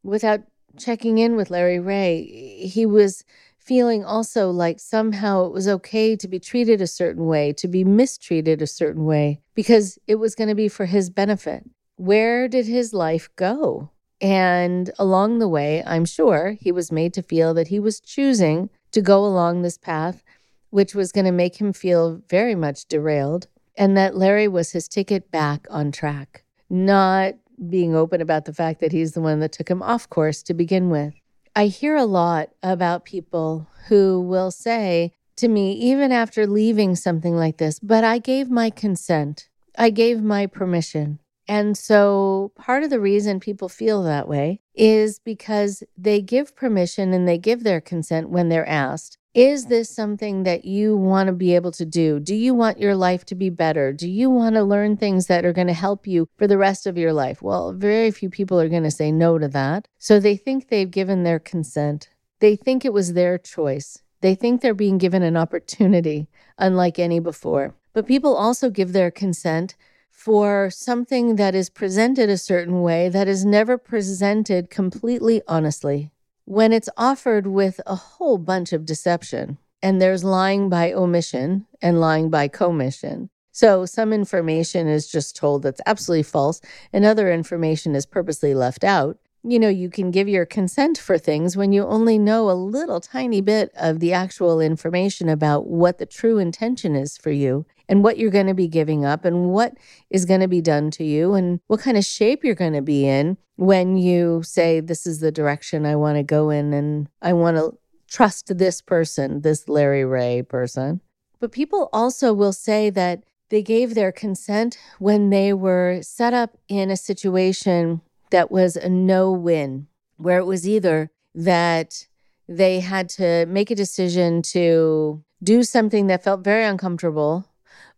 without checking in with Larry Ray. He was feeling also like somehow it was okay to be treated a certain way, to be mistreated a certain way, because it was going to be for his benefit. Where did his life go? And along the way, I'm sure he was made to feel that he was choosing to go along this path, which was going to make him feel very much derailed, and that Larry was his ticket back on track, not being open about the fact that he's the one that took him off course to begin with. I hear a lot about people who will say to me, even after leaving something like this, but I gave my consent, I gave my permission. And so part of the reason people feel that way is because they give permission and they give their consent when they're asked, Is this something that you want to be able to do? Do you want your life to be better? Do you want to learn things that are going to help you for the rest of your life? Well, very few people are going to say no to that. So they think they've given their consent. They think it was their choice. They think they're being given an opportunity unlike any before. But people also give their consent for something that is presented a certain way that is never presented completely honestly. When it's offered with a whole bunch of deception, and there's lying by omission and lying by commission. So some information is just told that's absolutely false, and other information is purposely left out. You know, you can give your consent for things when you only know a little tiny bit of the actual information about what the true intention is for you and what you're going to be giving up and what is going to be done to you and what kind of shape you're going to be in. When you say, this is the direction I want to go in and I want to trust this person, this Larry Ray person. But people also will say that they gave their consent when they were set up in a situation that was a no-win, where it was either that they had to make a decision to do something that felt very uncomfortable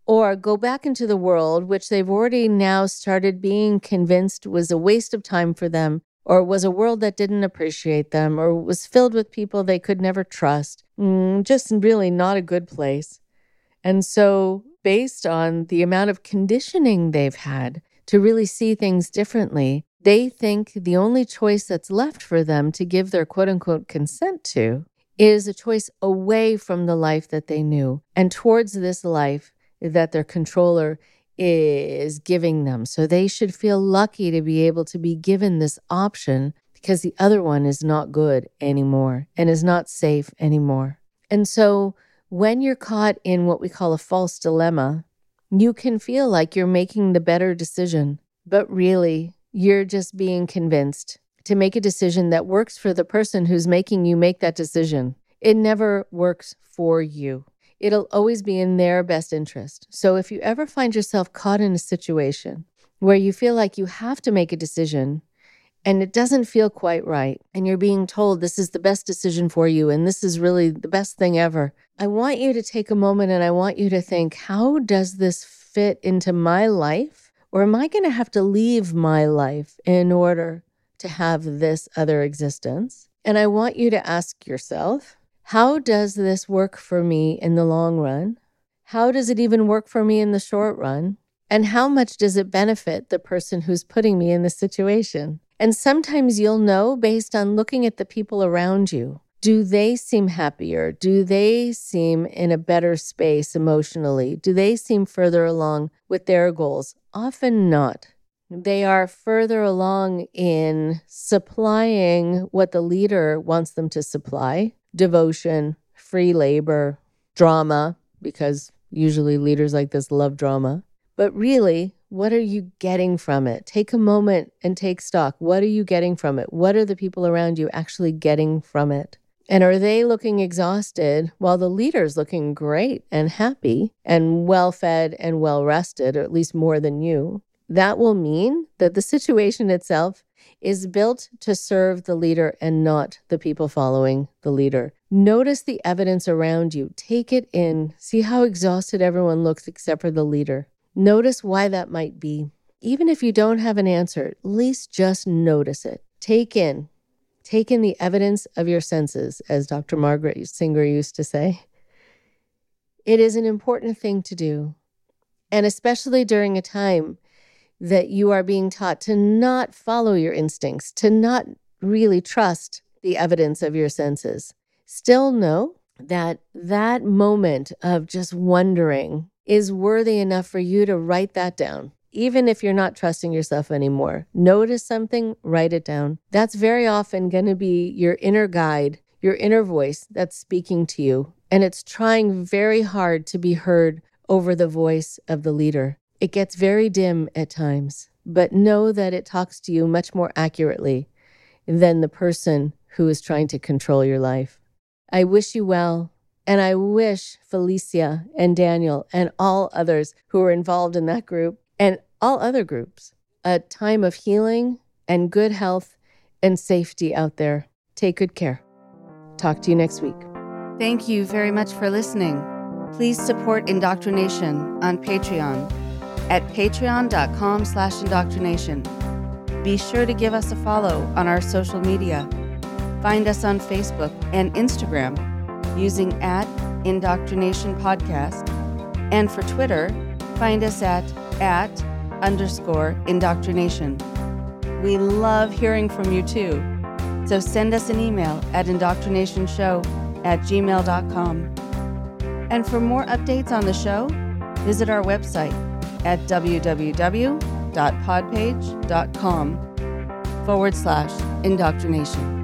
or go back into the world, which they've already now started being convinced was a waste of time for them, or was a world that didn't appreciate them, or was filled with people they could never trust. Just really not a good place. And so based on the amount of conditioning they've had to really see things differently, they think the only choice that's left for them to give their quote-unquote consent to is a choice away from the life that they knew and towards this life that their controller is giving them. So they should feel lucky to be able to be given this option because the other one is not good anymore and is not safe anymore. And so when you're caught in what we call a false dilemma, you can feel like you're making the better decision, but really you're just being convinced to make a decision that works for the person who's making you make that decision. It never works for you. It'll always be in their best interest. So if you ever find yourself caught in a situation where you feel like you have to make a decision and it doesn't feel quite right, and you're being told this is the best decision for you and this is really the best thing ever, I want you to take a moment and I want you to think, how does this fit into my life? Or am I going to have to leave my life in order to have this other existence? And I want you to ask yourself, how does this work for me in the long run? How does it even work for me in the short run? And how much does it benefit the person who's putting me in this situation? And sometimes you'll know based on looking at the people around you. Do they seem happier? Do they seem in a better space emotionally? Do they seem further along with their goals? Often not. They are further along in supplying what the leader wants them to supply. Devotion, free labor, drama, because usually leaders like this love drama. But really, what are you getting from it? Take a moment and take stock. What are you getting from it? What are the people around you actually getting from it? And are they looking exhausted while the leader's looking great and happy and well-fed and well-rested, or at least more than you? That will mean that the situation itself is built to serve the leader and not the people following the leader. Notice the evidence around you. Take it in. See how exhausted everyone looks except for the leader. Notice why that might be. Even if you don't have an answer, at least just notice it. Take in the evidence of your senses, as Dr. Margaret Singer used to say. It is an important thing to do, and especially during a time that you are being taught to not follow your instincts, to not really trust the evidence of your senses. Still know that that moment of just wondering is worthy enough for you to write that down. Even if you're not trusting yourself anymore, notice something, write it down. That's very often going to be your inner guide, your inner voice that's speaking to you. And it's trying very hard to be heard over the voice of the leader. It gets very dim at times, but know that it talks to you much more accurately than the person who is trying to control your life. I wish you well, and I wish Felicia and Daniel and all others who are involved in that group and all other groups a time of healing and good health and safety out there. Take good care. Talk to you next week. Thank you very much for listening. Please support Indoctrination on Patreon at patreon.com/indoctrination. Be sure to give us a follow on our social media. Find us on Facebook and Instagram using @indoctrinationpodcast. And for Twitter, find us @_indoctrination. We love hearing from you too. So send us an email at indoctrinationshow@gmail.com. And for more updates on the show, visit our website at www.podpage.com/indoctrination.